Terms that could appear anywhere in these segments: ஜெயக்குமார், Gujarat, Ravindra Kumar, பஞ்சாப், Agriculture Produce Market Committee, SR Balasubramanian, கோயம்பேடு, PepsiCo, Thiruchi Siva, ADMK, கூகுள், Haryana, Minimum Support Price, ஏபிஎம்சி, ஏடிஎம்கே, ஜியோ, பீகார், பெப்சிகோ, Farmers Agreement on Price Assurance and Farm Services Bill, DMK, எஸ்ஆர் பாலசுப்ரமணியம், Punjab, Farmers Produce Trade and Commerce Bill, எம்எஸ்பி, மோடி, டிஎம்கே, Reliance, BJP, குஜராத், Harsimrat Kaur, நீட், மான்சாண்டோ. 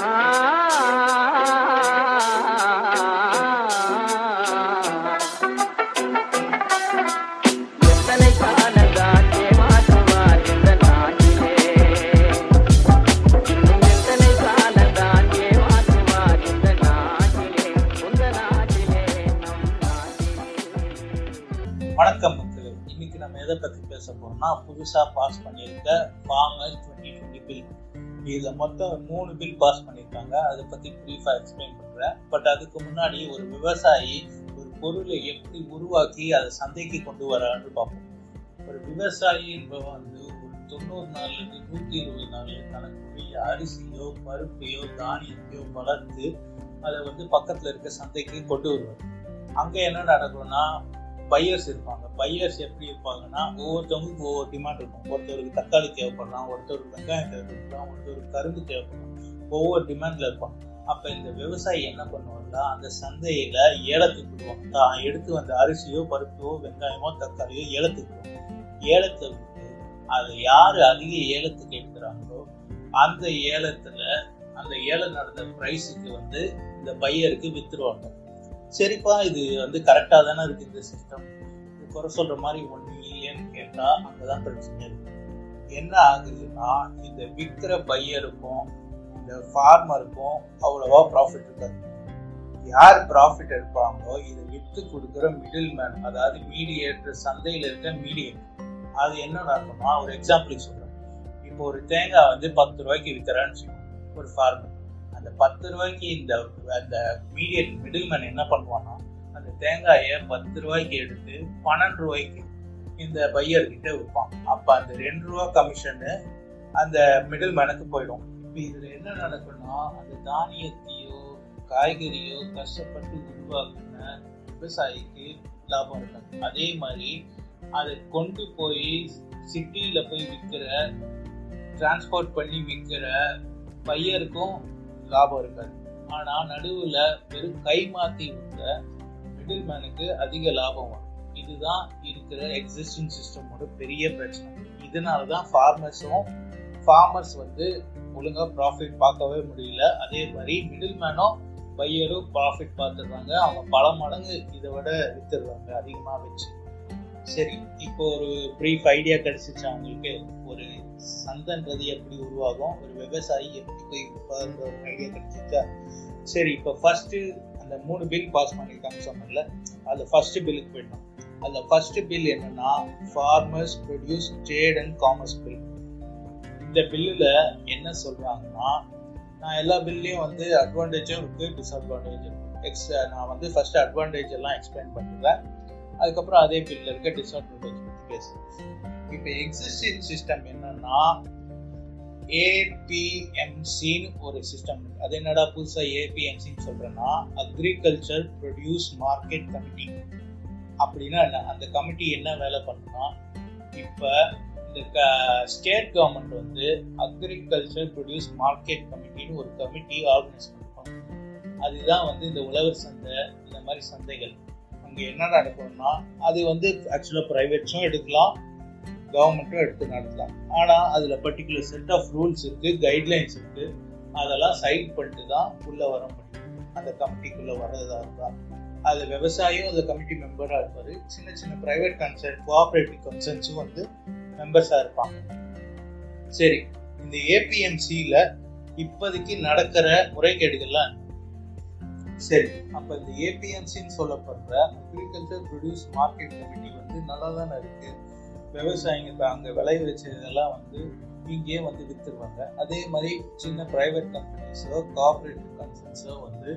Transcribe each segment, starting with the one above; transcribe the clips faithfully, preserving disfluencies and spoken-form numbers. வணக்கம் மக்களே. இன்னைக்கு நம்ம எதை பற்றி பேச போறோம்னா, புதுசாக பாஸ் பண்ணியிருக்க ஃபார்மர்ஸ் இருபது இருபது பில். இதில் மொத்தம் மூணு பில் பாஸ் பண்ணியிருக்காங்க. அதை பற்றி ப்ரீஃபாக எக்ஸ்பிளைன் பண்ணுறேன். பட் அதுக்கு முன்னாடி ஒரு விவசாயி ஒரு பொருளை எப்படி உருவாக்கி அதை சந்தைக்கு கொண்டு வரான்னு பார்ப்போம். ஒரு விவசாயி வந்து ஒரு தொண்ணூறு நாள்லேருந்து நூற்றி இருபது நாளுக்கான கூடிய அரிசியோ பருப்பையோ தானியத்தையோ வளர்த்து அதை வந்து பக்கத்தில் இருக்க சந்தைக்கு கொண்டு வருவார். அங்கே என்ன நடக்கும்னா, பையர்ஸ் இருப்பாங்க. பையர்ஸ் எப்படி இருப்பாங்கன்னா, ஒவ்வொருத்தவங்களுக்கு ஒவ்வொரு டிமாண்ட் இருக்கும். ஒருத்தருக்கு தக்காளி தேவைப்படலாம், ஒருத்தருக்கு வெங்காயம் தேவைப்படலாம், ஒருத்தருக்கு கரும்பு தேவைப்படலாம். ஒவ்வொரு டிமாண்டில் இருப்பாங்க. அப்போ இந்த விவசாயி என்ன பண்ணுவாங்கன்னா, அந்த சந்தையில் ஏலத்துக்கு விடுவாங்க. தான் எடுத்து வந்த அரிசியோ பருப்போ வெங்காயமோ தக்காளியோ ஏலத்துக்கு விடுவாங்க. ஏலத்தை விட்டு அதை யார் அதிக ஏலத்துக்கு எடுக்கிறாங்களோ அந்த ஏலத்தில் அந்த ஏலம் நடந்த ப்ரைஸுக்கு வந்து இந்த பையருக்கு விற்றுருவாங்க. சரிப்பா, இது வந்து கரெக்டாக தானே இருக்குது இந்த சிஸ்டம், இது குறை சொல்கிற மாதிரி ஒன்று இல்லைன்னு கேட்டால் அங்கே தான் பிரச்சனை இருக்குது. என்ன ஆகுதுன்னா, இந்த விற்கிற பையருக்கும் இந்த ஃபார்மருக்கும் அவ்வளோவா ப்ராஃபிட் இருக்காது. யார் ப்ராஃபிட் எடுப்பாங்களோ இதை விற்று கொடுக்குற மிடில் மேன், அதாவது மீடியேட்டர், சந்தையில் இருக்க மீடியேட்டர். அது என்ன நடக்கும்னா, ஒரு எக்ஸாம்பிளுக்கு சொல்கிறேன். இப்போ ஒரு தேங்காய் வந்து பத்து ரூபாய்க்கு விற்கிறான்னு சொல்லி ஒரு ஃபார்மர், அந்த பத்து ரூபாய்க்கு இந்த அந்த மீடியட் மிடில்மேன் என்ன பண்ணுவான்னா, அந்த தேங்காயை பத்து ரூபாய்க்கு எடுத்து பன்னெண்டு ரூபாய்க்கு இந்த பையர்கிட்ட விற்பான். அப்போ அந்த ரெண்டு ரூபா கமிஷனு அந்த மிடில்மேனுக்கு போயிடும். இப்போ இதில் என்ன நடக்குன்னா, அந்த தானியத்தையோ காய்கறியோ கஷ்டப்பட்டு உருவாக்குன விவசாயிக்கு லாபம் இருக்காது. அதே மாதிரி அதை கொண்டு போய் சிட்டியில் போய் விற்கிற, டிரான்ஸ்போர்ட் பண்ணி விற்கிற பையருக்கும் லாபம் இருக்காது. ஆனால் நடுவில் வெறும் கை மாற்றி விட்ட மிடில் மேனுக்கு அதிக லாபம் வரும். இதுதான் இருக்கிற எக்ஸிஸ்டிங் சிஸ்டமோட பெரிய பிரச்சனை. இதனால தான் ஃபார்மர்ஸும் ஃபார்மர்ஸ் வந்து ஒழுங்காக ப்ராஃபிட் பார்க்கவே முடியல. அதே மாதிரி மிடில் மேனும் பையரும் ப்ராஃபிட் பார்த்துடுறாங்க. அவங்க பல மடங்கு இதை விட விற்றுடுறாங்க அதிகமாக வச்சு. சரி, இப்போ ஒரு ப்ரீஃப் ஐடியா கிடைச்சிச்சு அவங்களுக்கு. ஒரு சந்தைன்றது எப்படி உருவாகும், ஒரு விவசாயி எப்படி போய் உருவாகுன்ற ஒரு ஐடியா கிடைச்சிச்சா. சரி, இப்போ ஃபஸ்ட்டு அந்த மூணு பில் பாஸ் பண்ணியிருக்காங்க சொன்னால, அந்த ஃபஸ்ட்டு பில்லுக்கு போயிட்டோம். அந்த ஃபஸ்ட்டு பில் என்னன்னா, farmers produce trade and commerce bill. இந்த பில்லில் என்ன சொல்கிறாங்கன்னா, நான் எல்லா பில்லையும் வந்து அட்வான்டேஜும் இருக்குது, டிஸ்அட்வான்டேஜும் இருக்குது. எக்ஸ் நான் வந்து ஃபஸ்ட்டு அட்வான்டேஜ் எல்லாம் எக்ஸ்பிளைன் பண்ணுறேன். அதுக்கப்புறம் அதே பில்ல இருக்க டிஸ்அட்வான்டேஜ் பற்றி பேசுகிறேன். இப்போ எக்ஸிஸ்டிங் சிஸ்டம் என்னன்னா, ஏபிஎம்சின்னு ஒரு சிஸ்டம். அது என்னடா புதுசாக ஏபிஎம்சின்னு சொல்கிறேன்னா, அக்ரிகல்ச்சர் ப்ரொடியூஸ் மார்க்கெட் கமிட்டி. அப்படின்னா என்ன, அந்த கமிட்டி என்ன வேலை பண்ணுன்னா, இப்போ இந்த க ஸ்டேட் கவர்மெண்ட் வந்து அக்ரிகல்ச்சர் ப்ரொடியூஸ் மார்க்கெட் கமிட்டின்னு ஒரு கமிட்டி ஆர்கனைஸ் பண்ணுவாங்க. அதுதான் வந்து இந்த உழவர் சந்தை, இந்த மாதிரி சந்தைகள் அங்கே என்ன நடக்கணும்னா, அது வந்து ஆக்சுவலாக ப்ரைவேட்ஸும் எடுக்கலாம், கவர்மெண்ட்டும் எடுத்து நடத்தலாம். ஆனால் அதில் பர்டிகுலர் செட் ஆஃப் ரூல்ஸ் இருக்குது, கைட்லைன்ஸ் இருக்குது. அதெல்லாம் சைட் பண்ணிட்டு தான் உள்ளே வர முடியும். அந்த கமிட்டிக்குள்ளே வர்றதாக இருந்தால் அது விவசாயியும் அந்த கமிட்டி மெம்பராக இருப்பார். சின்ன சின்ன ப்ரைவேட் கன்சர்ன், கோஆப்ரேட்டிவ் கன்சர்ன்ஸும் வந்து மெம்பர்ஸாக இருப்பாங்க. சரி, இந்த ஏபிஎம்சியில் இப்போதைக்கு நடக்கிற முறைகேடுகள்லாம். சரி, அப்போ இந்த ஏபிஎம்சின்னு சொல்லப்படுற அக்ரிகல்ச்சர் ப்ரொடியூஸ் மார்க்கெட் கமிட்டி வந்து நல்லா தானே இருக்குது. விவசாயிங்க அங்கே விளைய வச்சதெல்லாம் வந்து இங்கேயே வந்து விற்றுருவாங்க. அதே மாதிரி சின்ன ப்ரைவேட் கம்பெனிஸோ கோஆப்ரேட்டிவ் கன்சர்ன்ஸோ வந்து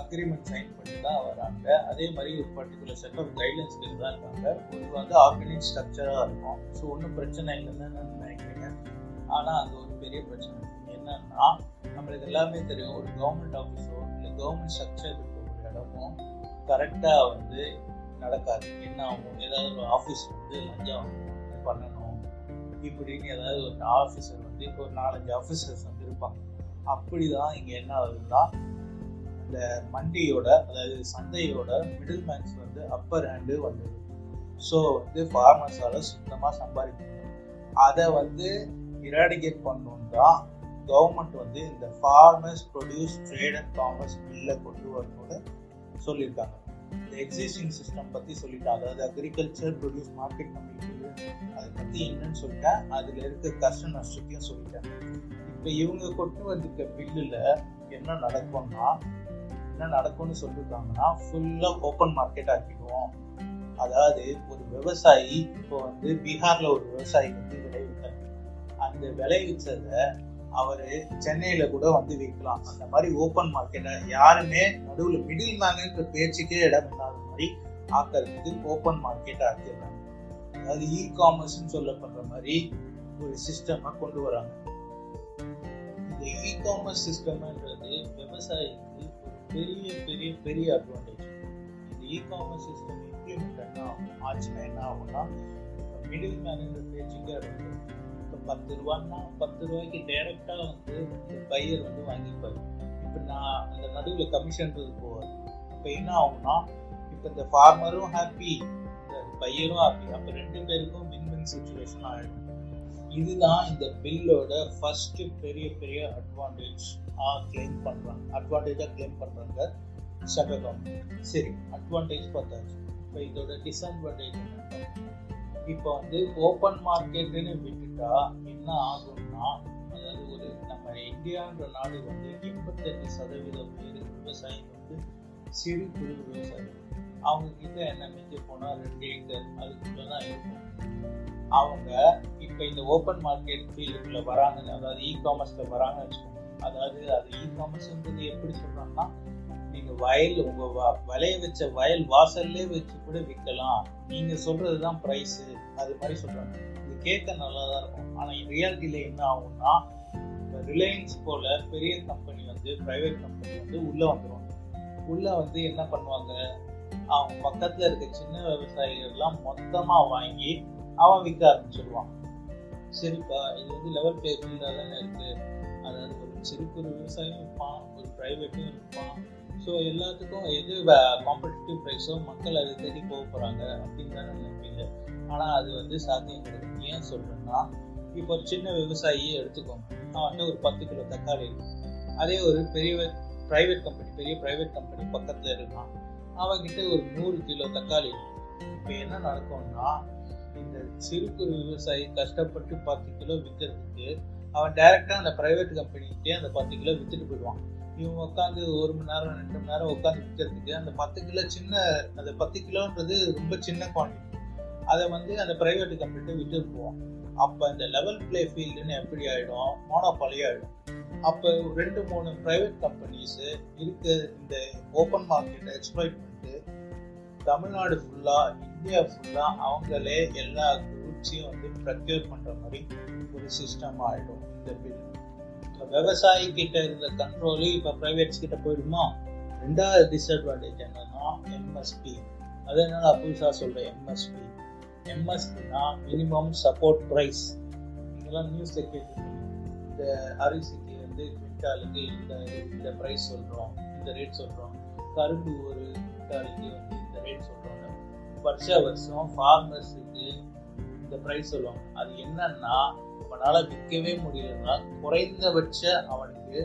அக்ரிமெண்ட் சைன் பண்ணி தான் வராங்க. அதே மாதிரி ஒரு பர்டிகுலர் செட் ஆஃப் கைட்லைன்ஸ் தான் இருக்காங்க. ஒரு வந்து ஆர்கனைஸ் ஸ்ட்ரக்சராக இருக்கும். ஸோ ஒன்றும் பிரச்சனை இல்லைன்னு நான் நினைக்கிறேங்க. ஆனால் அது ஒரு பெரிய பிரச்சனை என்னன்னா, நம்மளுக்கு எல்லாமே தெரியும், ஒரு கவர்மெண்ட் ஆஃபீஸோ இல்லை கவர்மெண்ட் ஸ்ட்ரக்சர் இருக்கிற ஒரு இடமும் கரெக்டாக வந்து நடக்காது. என்ன ஆகும், ஏதாவது ஒரு ஆஃபீஸ் வந்து லஞ்சம் பண்ணணும் இப்படின்னு ஏதாவது ஒரு ஆஃபீஸர் வந்து, இப்போ ஒரு நாலஞ்சு ஆஃபீஸர்ஸ் வந்து இருப்பாங்க. அப்படி தான் இங்கே என்ன ஆகுதுன்னா, இந்த மண்டியோட, அதாவது சந்தையோட மிடில் மேன்ஸ் வந்து அப்பர் ஹேண்டு வந்தது. ஸோ வந்து ஃபார்மர்ஸால் சுத்தமாக சம்பாதிக்கணும். அதை வந்து இராடிகேட் பண்ணணும் தான் கவர்மெண்ட் வந்து இந்த farmers produce trade and commerce பில்லை கொண்டு வரக்கூட சொல்லியிருக்காங்க. இந்த எக்ஸிஸ்டிங் சிஸ்டம் பற்றி சொல்லிட்டாங்க, அதாவது அக்ரிகல்ச்சர் ப்ரொடியூஸ் மார்க்கெட் கமிட்டி அதை பற்றி என்னன்னு சொல்லிட்டேன், அதில் இருக்க கஷ்ட நஷ்டத்தையும் சொல்லிட்டேன். இப்போ இவங்க கொண்டு வந்திருக்க பில்லில் என்ன நடக்கும்னா என்ன நடக்கும்னு சொல்லியிருக்காங்கன்னா ஃபுல்லாக ஓப்பன் மார்க்கெட் ஆக்கிடுவோம். அதாவது ஒரு விவசாயி இப்போ வந்து பீகார்ல ஒரு விவசாயி வந்து விளைவித்தார், அந்த விளைவிச்சதை அவரு சென்னையில கூட வந்து விற்கலாம். அந்த மாதிரி ஓப்பன் மார்க்கெட்டை யாருமே நடுவில் மிடில் மேனுக்கு பேச்சுக்கே இடம் இல்லாத மாதிரி ஆக்கிறதுக்கு ஓப்பன் மார்க்கெட்டை ஆக்கிடுறாங்க. அதாவது இ காமர்ஸ்ன்னு சொல்லப்படுற மாதிரி ஒரு சிஸ்டமா கொண்டு வராங்க. இந்த இ காமர்ஸ் சிஸ்டம்ன்றது விவசாயிக்கு ஒரு பெரிய பெரிய பெரிய அட்வான்டேஜ். இந்த இ காமர்ஸ் சிஸ்டம் ஆச்சுன்னா என்ன ஆகும்னா, மிடில் மேனேஜர் பேச்சுக்கே இருக்கும். இப்போ பத்து ரூபான்னா பத்து ரூபாய்க்கு டைரக்டா வந்து பையர் வந்து வாங்கிப்பாரு. இப்போ நான் அந்த நடுவில் கமிஷன்றது போவாது. இப்போ என்ன ஆகும்னா, இப்போ இந்த ஃபார்மரும் ஹாப்பி, இந்த பையரும் ஹாப்பி. அப்போ ரெண்டு பேருக்கும் வின் வின் சுச்சுவேஷன் ஆகிடும். இதுதான் இந்த பில்லோட ஃபர்ஸ்ட் பெரிய பெரிய அட்வான்டேஜ் ஆ கிளைம் பண்றாங்க அட்வான்டேஜா கிளைம் பண்றாங்க சென்ட்ரல் கவர்மெண்ட். சரி, அட்வான்டேஜ் பார்த்தாச்சு. இப்போ இதோட டிஸ்அட்வான்டேஜ் இப்போ வந்து ஓப்பன் மார்க்கெட்டுன்னு விட்டுட்டா என்ன ஆகும்னா, அதாவது ஒரு நம்ம இந்தியான்ற நாடு வந்து எண்பத்தஞ்சு சதவீதம் பேர் விவசாயம் வந்து சிறு குறு விவசாயம். அவங்க கிட்ட என்ன மிஞ்ச போனால் ரெண்டு ஏக்கர் அதுக்குள்ள தான் இருக்கும். அவங்க இப்போ இந்த ஓப்பன் மார்க்கெட் ஃபீல்டுக்குள்ள வராங்கன்னு, அதாவது இ காமர்ஸ்ல வராங்கன்னு வச்சுக்கோங்க. அதாவது அது இ காமர்ஸ்ன்றது எப்படி சொல்றாங்கன்னா, நீங்க வயல் உங்க விளைய வச்ச வயல் வாசல்லே வச்சு கூட விற்கலாம், நீங்க சொல்றதுதான் பிரைஸ், அது மாதிரி சொல்றாங்க. இது கேட்க நல்லாதான் இருக்கும். ஆனா ரியாலிட்டியில என்ன ஆகும்னா, ரிலையன்ஸ் போல பெரிய கம்பெனி வந்து பிரைவேட் கம்பெனி வந்து உள்ள வந்துடும். உள்ள வந்து என்ன பண்ணுவாங்க, அவங்க பக்கத்துல இருக்க சின்ன விவசாயிகள்லாம் மொத்தமா வாங்கி அவன் விற்க ஆரம்பிச்சிருவான். சரிப்பா, இது வந்து லெவல் பிளே ஃபீல்டாக தானே இருக்கு. அதாவது ஒரு சிறு குறு விவசாயம் இருப்பான், ஒரு பிரைவேட்டும் இருப்பான். ஸோ எல்லாத்துக்கும் எது காம்படிட்டிவ் ப்ரைஸோ மக்கள் அதை தேடி போக போகிறாங்க அப்படின்னு தானே நினைப்பீங்க. ஆனால் அது வந்து சாத்தியம் கிடையாது. ஏன் சொல்கிறேன்னா, இப்போ ஒரு சின்ன விவசாயியை எடுத்துக்கோங்க, அவன்கிட்ட ஒரு பத்து கிலோ தக்காளி இருக்கும். அதே ஒரு பெரிய ப்ரைவேட் கம்பெனி பெரிய ப்ரைவேட் கம்பெனி பக்கத்தில் இருக்கான், அவன்கிட்ட ஒரு நூறு கிலோ தக்காளி இருக்கும். இப்போ என்ன நடக்கும்னா, இந்த சிறு குறு விவசாயி கஷ்டப்பட்டு பத்து கிலோ விற்கிறதுக்கு அவன் டைரெக்டாக அந்த ப்ரைவேட் கம்பெனிக்கிட்டே அந்த பத்து கிலோ விற்றுட்டு போயிடுவான். இவங்க உட்காந்து ஒரு மணி நேரம் ரெண்டு மணி நேரம் உட்காந்து விற்கிறதுக்கு அந்த பத்து கிலோ சின்ன அந்த பத்து கிலோன்றது ரொம்ப சின்ன குவான்டிட்டி, அதை வந்து அந்த பிரைவேட் கம்பெனிட்டு விட்டு போவோம். அப்போ இந்த லெவல் பிளே ஃபீல்டுன்னு எப்படி ஆகிடும், மோனோபாலி ஆகிடும். அப்போ ரெண்டு மூணு ப்ரைவேட் கம்பெனிஸு இருக்க இந்த ஓப்பன் மார்க்கெட்டை எக்ஸ்ப்ளாய்ட் பண்ணிட்டு தமிழ்நாடு ஃபுல்லாக இந்தியா ஃபுல்லாக அவங்களே எல்லா குரூப்ஸையும் வந்து ப்ரொக்யூர் பண்ணுற மாதிரி ஒரு சிஸ்டம் ஆகிடும். இந்த பில் விவசாயி கிட்ட இருந்த கண்ட்ரோலு இப்போ பிரைவேட்ஸ் கிட்ட போயிடுமா? ரெண்டாவது டிஸ்அட்வான்டேஜ் என்னன்னா எம்எஸ்பி. அதனால புதுசாக சொல்கிறேன், எம்எஸ்பி எம்எஸ்பின்னா மினிமம் சப்போர்ட் ப்ரைஸ். இதெல்லாம் நியூஸில் கேட்டுருக்கீங்க. இந்த அரிசிக்கு வந்து குவிண்டாலுக்கு இந்த இந்த ப்ரைஸ் சொல்கிறோம், இந்த ரேட் சொல்கிறோம். கரும்பு ஒரு குவிண்டாலுக்கு வந்து இந்த ரேட் சொல்கிறோம். வருஷ வருஷம் ஃபார்மர்ஸுக்கு இந்த ப்ரைஸ் சொல்லுவாங்க. அது என்னன்னா, அவனால விற்கவே முடியலன்னா குறைந்தபட்ச அவனுக்கு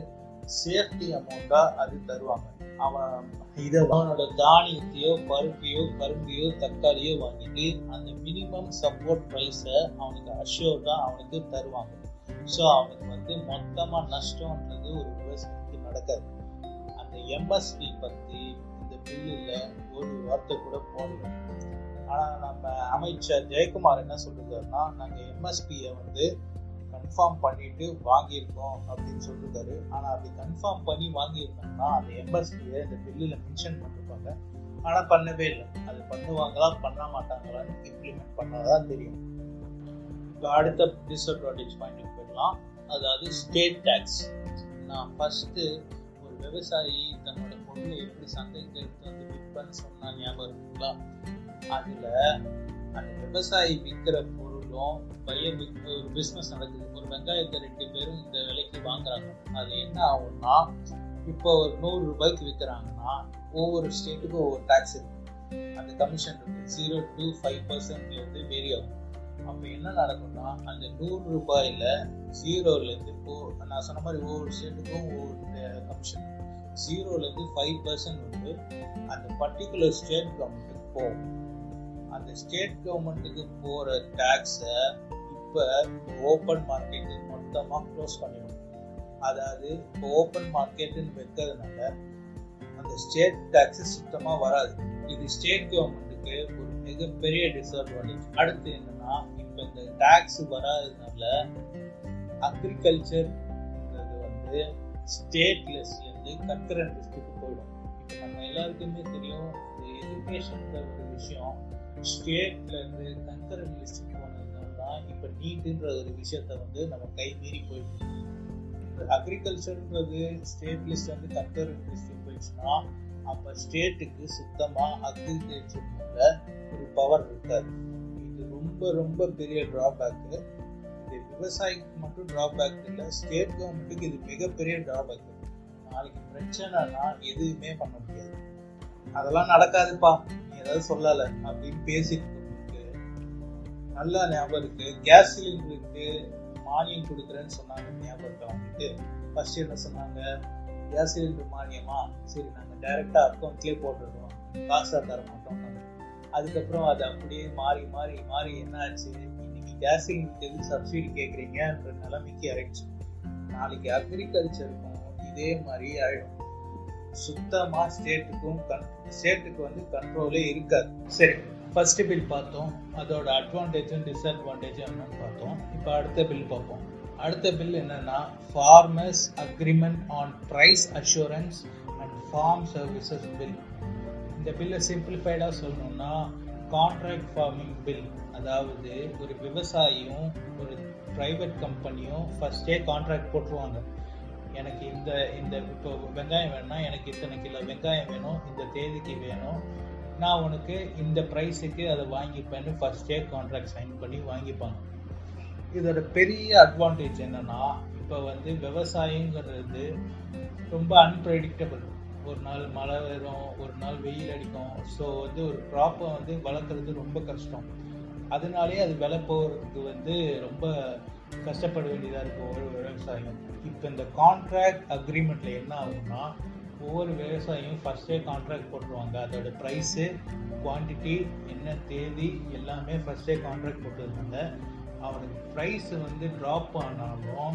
சேஃப்டி அமௌண்டா அது தருவாங்க. அவன் இதை அவனோட தானியத்தையோ பருப்பையோ கரும்பையோ தக்காளியோ வாங்கிட்டு அந்த மினிமம் சப்போர்ட் ப்ரைஸை அவனுக்கு அஷ்யூர்டா அவனுக்கு தருவாங்க. ஸோ அவனுக்கு வந்து மொத்தமா நஷ்டம்ன்றது ஒரு விவசாயத்துக்கு நடக்காது. அந்த எம்எஸ்பி பத்தி இந்த பில்லில் ஒரு வார்த்தை கூட போடல. ஆனால் நம்ம அமைச்சர் ஜெயக்குமார் என்ன சொல்லியிருக்காருன்னா, நாங்கள் எம்எஸ்பியை வந்து கன்ஃபார்ம் பண்ணிட்டு வாங்கியிருக்கோம் அப்படின்னு சொல்லியிருக்காரு. ஆனால் அப்படி கன்ஃபார்ம் பண்ணி வாங்கியிருந்தோம்னா அந்த எம்எஸ்பியை இந்த பில்லில் மென்ஷன் பண்ணிருப்பாங்க. ஆனால் பண்ணவே இல்லை. அது பண்ணுவாங்களா பண்ண மாட்டாங்களான்னு இம்ப்ளிமெண்ட் பண்ணாதான் தெரியும். இப்போ அடுத்த டிஸ்அட்வான்டேஜ் பாயிண்ட்டுக்கு போயிடலாம். அதாவது ஸ்டேட் டேக்ஸ். நான் ஃபஸ்ட்டு ஒரு விவசாயி தன்னோட பொருளை எப்படி சந்தைக்கு எடுத்து வந்து விற்பன்னு சொன்னால் ஞாபகம் இருக்குங்களா? அதில் அந்த விவசாயி விற்கிற பொருளும் பையன் விற்கிற ஒரு பிஸ்னஸ் நடக்குது. ஒரு வெங்காயத்தை ரெண்டு பேரும் இந்த விலைக்கு வாங்குறாங்க. அது என்ன ஆகும்னா, இப்போ ஒரு நூறு ரூபாய்க்கு விற்கிறாங்கன்னா ஒவ்வொரு ஸ்டேட்டுக்கும் ஒவ்வொரு டேக்ஸ் இருக்குது, அந்த கமிஷன் இருக்குது. ஜீரோ டு ஃபைவ் பர்சன்ட்லேருந்து வேரி ஆகும். அப்போ என்ன நடக்கும்னா, அந்த நூறு ரூபாயில் ஜீரோலேருந்து இப்போ நான் சொன்ன மாதிரி ஒவ்வொரு ஸ்டேட்டுக்கும் ஒவ்வொரு கமிஷன் ஜீரோலேருந்து ஃபைவ் பர்சன்ட் வந்து அந்த பர்டிகுலர் ஸ்டேட் கவர்மெண்ட்டுக்கு போகும். அந்த ஸ்டேட் கவர்மெண்ட்டுக்கு போகிற டேக்ஸை இப்போ ஓப்பன் மார்க்கெட்டு மொத்தமாக க்ளோஸ் பண்ணிடும். அதாவது இப்போ ஓப்பன் மார்க்கெட்டுன்னு வைக்கிறதுனால அந்த ஸ்டேட் டேக்ஸு சுத்தமாக வராது. இது ஸ்டேட் கவர்மெண்ட்டுக்கு ஒரு மிகப்பெரிய டிஸ்அட்வான்டேஜ். அடுத்து என்னன்னா, இப்போ இந்த டேக்ஸ் வராததுனால அக்ரிகல்ச்சர்ன்றது வந்து ஸ்டேட் லெஸ்ட்லேருந்து கன்கரண்ட் லிஸ்ட்டுக்கு போயிடும். இப்போ நம்ம எல்லாருக்குமே தெரியும், இந்த எஜுகேஷன்கிற ஒரு விஷயம் ஸ்டேட்லேருந்து கன்கரண்ட் லிஸ்ட்டுக்கு போனதுனால தான் இப்போ நீட்டுன்ற ஒரு விஷயத்த வந்து நம்ம கை மீறி போயிடும். அக்ரிகல்ச்சர்ன்றது ஸ்டேட் லிஸ்ட் வந்து கன்கரண்ட் லிஸ்ட்டுக்கு போயிடுச்சுன்னா அப்போ ஸ்டேட்டுக்கு சுத்தமாக அக்ரிகல்ச்சர்ன்ற ஒரு பவர் இருக்காது. இது ரொம்ப ரொம்ப பெரிய ட்ராபேக்கு. இது விவசாயிக்கு மட்டும் ட்ராபேக் இல்லை, ஸ்டேட் கவர்மெண்ட்டுக்கு இது மிகப்பெரிய ட்ராபேக்கு. நாளைக்கு பிரச்சனைனா எதுவுமே பண்ண முடியாது. அதெல்லாம் நடக்காதுப்பா, நீ ஏதாவது சொல்லலை அப்படின்னு பேசிட்டு இருக்கு. நல்லா ஞாபகம் இருக்கு, கேஸ் சிலிண்டருக்கு மானியம் கொடுக்குறேன்னு சொன்னாங்க, ஞாபகம் இருக்கு அவங்களுக்கு. ஃபர்ஸ்ட் என்ன சொன்னாங்க, கேஸ் சிலிண்டர் மானியமா, சரி நாங்கள் டைரெக்டாக அக்கௌண்ட்லேயே போட்டுருவோம், காசாக தர மாட்டோம். அதுக்கப்புறம் அது அப்படியே மாறி மாறி மாறி என்ன ஆச்சு, இன்னைக்கு கேஸ் சிலிண்டருக்கு எதுவும் சப்சிடி கேட்குறீங்கன்ற நிலைமைக்கு இறங்கிச்சு. நாளைக்கு அக்ரிகல்ச்சருக்கும் இதே மாதிரி ஆகிடும். சுத்தமாக ஸ்டேட்டுக்கும் கண் ஸ்டேட்டுக்கு வந்து கண்ட்ரோலே இருக்காது. சரி, ஃபர்ஸ்ட் பில் பார்த்தோம், அதோட அட்வான்டேஜும் டிஸ்அட்வான்டேஜும் என்னன்னு பார்த்தோம். இப்போ அடுத்த பில் பார்ப்போம். அடுத்த பில் என்னன்னா farmers agreement on price assurance and farm services bill. இந்த பில்லை சிம்பிளிஃபைடாக சொல்லணும்னா கான்ட்ராக்ட் ஃபார்மிங் பில். அதாவது ஒரு விவசாயியும் ஒரு ப்ரைவேட் கம்பெனியும் ஃபர்ஸ்டே கான்ட்ராக்ட் போட்டுருவாங்க. எனக்கு இந்த இந்த இப்போ வெங்காயம் வேணும்னா எனக்கு இத்தனை கிலோ வெங்காயம் வேணும், இந்த தேதிக்கு வேணும், நான் உனக்கு இந்த ப்ரைஸுக்கு அதை வாங்கிப்பேன்னு ஃபர்ஸ்டே கான்ட்ராக்ட் சைன் பண்ணி வாங்கிப்பாங்க. இதோட பெரிய அட்வான்டேஜ் என்னென்னா, இப்போ வந்து விவசாயங்கிறது ரொம்ப அன்பிரடிக்டபிள். ஒரு நாள் மழை வரும், ஒரு நாள் வெயில் அடிக்கும். ஸோ வந்து ஒரு க்ராப்பை வந்து வளர்க்குறது ரொம்ப கஷ்டம். அதனாலே அது விலை போகிறதுக்கு வந்து ரொம்ப கஷ்டப்பட வேண்டியதாக இருக்கும் ஒரு விவசாயம். இப்போ இந்த கான்ட்ராக்ட் அக்ரிமெண்ட்டில் என்ன ஆகும்னா, ஒவ்வொரு விவசாயியும் ஃபர்ஸ்டே கான்ட்ராக்ட் போட்டுருவாங்க. அதோட ப்ரைஸு, குவான்டிட்டி, என்ன தேதி எல்லாமே ஃபர்ஸ்டே கான்ட்ராக்ட் போட்டுருந்தாங்க. அவனுக்கு ப்ரைஸு வந்து ட்ராப் ஆனாலும்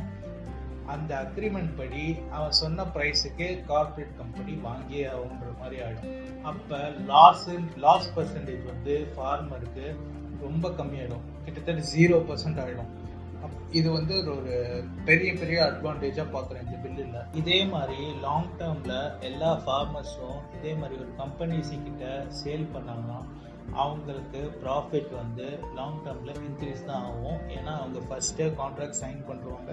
அந்த அக்ரிமெண்ட் படி அவன் சொன்ன ப்ரைஸுக்கு கார்பரேட் கம்பெனி வாங்கி ஆகுன்ற மாதிரி ஆகிடும். அப்போ லாஸு லாஸ் பர்சன்டேஜ் வந்து ஃபார்மருக்கு ரொம்ப கம்மியாகிடும், கிட்டத்தட்ட ஜீரோ பர்சன்ட் ஆகிடும். இது வந்து ஒரு பெரிய பெரிய அட்வான்டேஜாக பார்க்குறேன் இந்த பில்லில். இதே மாதிரி லாங் டேர்மில் எல்லா ஃபார்மர்ஸும் இதே மாதிரி ஒரு கம்பெனிஸ்கிட்ட சேல் பண்ணாங்கன்னா அவங்களுக்கு ப்ராஃபிட் வந்து லாங் டேர்மில் இன்க்ரீஸ் தான் ஆகும். ஏன்னா அவங்க ஃபர்ஸ்ட்டே கான்ட்ராக்ட் சைன் பண்ணுறாங்க.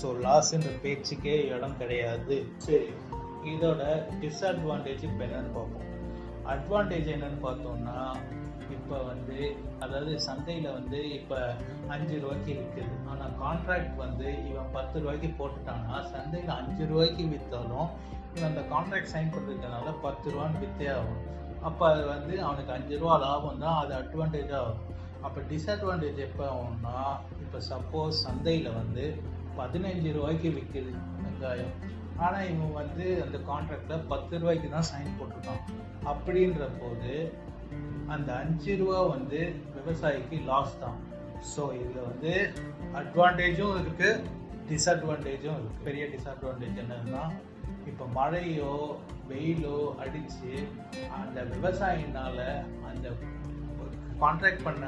ஸோ லாஸுன்ற பேச்சுக்கே இடம் கிடையாது. சரி, இதோட டிஸ்அட்வான்டேஜ் இப்போ என்னென்னு பார்ப்போம். அட்வான்டேஜ் என்னென்னு பார்த்தோம்னா, இப்போ வந்து அதாவது சந்தையில் வந்து இப்போ அஞ்சு ரூபாய்க்கு விற்குது, ஆனால் கான்ட்ராக்ட் வந்து இவன் பத்து ரூபாய்க்கு போட்டுட்டான்னா சந்தையில் அஞ்சு ரூபாய்க்கு விற்றாலும் இவன் அந்த கான்ட்ராக்ட் சைன் பண்ணுறதுனால பத்து ரூபான்னு விற்றே ஆகும். அப்போ அது வந்து அவனுக்கு அஞ்சு ரூபா லாபம் தான், அது அட்வான்டேஜாக ஆகும். அப்போ டிஸ்அட்வான்டேஜ் எப்போ ஆகும்னா, இப்போ சப்போஸ் சந்தையில் வந்து பதினஞ்சு ரூபாய்க்கு விற்குது வெங்காயம், ஆனால் இவன் வந்து அந்த கான்ட்ராக்டில் பத்து ரூபாய்க்கு தான் சைன் போட்டிருக்கான். அப்படின்ற போது அந்த அஞ்சு ரூபா வந்து விவசாயிக்கு லாஸ் தான். ஸோ இதில் வந்து அட்வான்டேஜும் இருக்குது, டிஸ்அட்வான்டேஜும் இருக்குது. பெரிய டிஸ்அட்வான்டேஜ் என்னன்னா, இப்போ மழையோ வெயிலோ அடித்து அந்த விவசாயினால் அந்த கான்ட்ராக்ட் பண்ண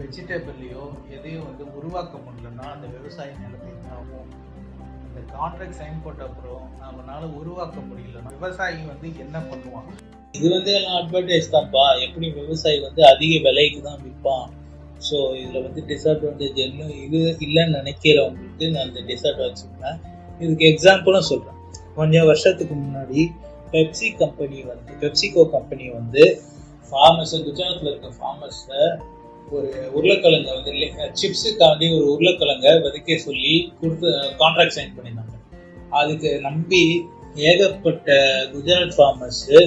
வெஜிடபிள்லையோ எதையும் வந்து உருவாக்க முடியலன்னா அந்த விவசாயி நிலைமை என்ன ஆகும், இந்த கான்ட்ராக்ட் சைன் போட்ட அப்புறம் நம்மளால் உருவாக்க முடியலன்னா விவசாயி வந்து என்ன பண்ணுவாங்க. இது வந்து எல்லாம் அட்வான்டேஜ் தான்ப்பா, எப்படி விவசாயி வந்து அதிக விலைக்கு தான் விற்பான். ஸோ இதில் வந்து டிஸ்அட்வான்டேஜ் என்ன இது இல்லைன்னு நினைக்கிறவங்களுக்கு நான் இந்த டிஸ்அட்வான்டேஜ் சொல்கிறேன். இதுக்கு எக்ஸாம்பிளும் சொல்கிறேன். கொஞ்சம் வருஷத்துக்கு முன்னாடி பெப்சி கம்பெனி வந்து பெப்சிகோ கம்பெனி வந்து ஃபார்மர்ஸை, குஜராத்தில் இருக்க ஃபார்மர்ஸை ஒரு உருளைக்கிழங்கை வந்து சிப்ஸுக்காண்டி ஒரு உருளைக்கிழங்கை விதைக்க சொல்லி கொடுத்து கான்ட்ராக்ட் சைன் பண்ணியிருந்தாங்க. அதுக்கு நம்பி ஏகப்பட்ட குஜராத் ஃபார்மர்ஸு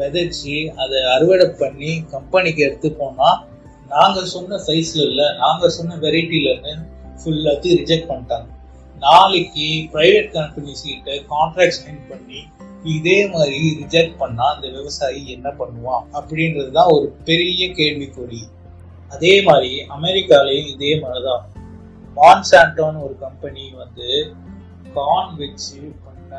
விதைச்சி அதை அறுவடை பண்ணி கம்பெனிக்கு எடுத்து போனால் நாங்கள் சொன்ன சைஸில் இல்லை, நாங்கள் சொன்ன வெரைட்டியிலன்னு ஃபுல்லாத்தையும் ரிஜெக்ட் பண்ணிட்டாங்க. நாளைக்கு ப்ரைவேட் கம்பெனிஸ் கிட்ட கான்ட்ராக்ட் சைன் பண்ணி இதே மாதிரி ரிஜெக்ட் பண்ணால் அந்த விவசாயி என்ன பண்ணுவான் அப்படின்றது தான் ஒரு பெரிய கேள்விக்குறி. அதே மாதிரி அமெரிக்காலையும் இதே மாதிரி தான். மான்சாண்டோன்னு ஒரு கம்பெனி வந்து கார்ன் வச்சு பண்ண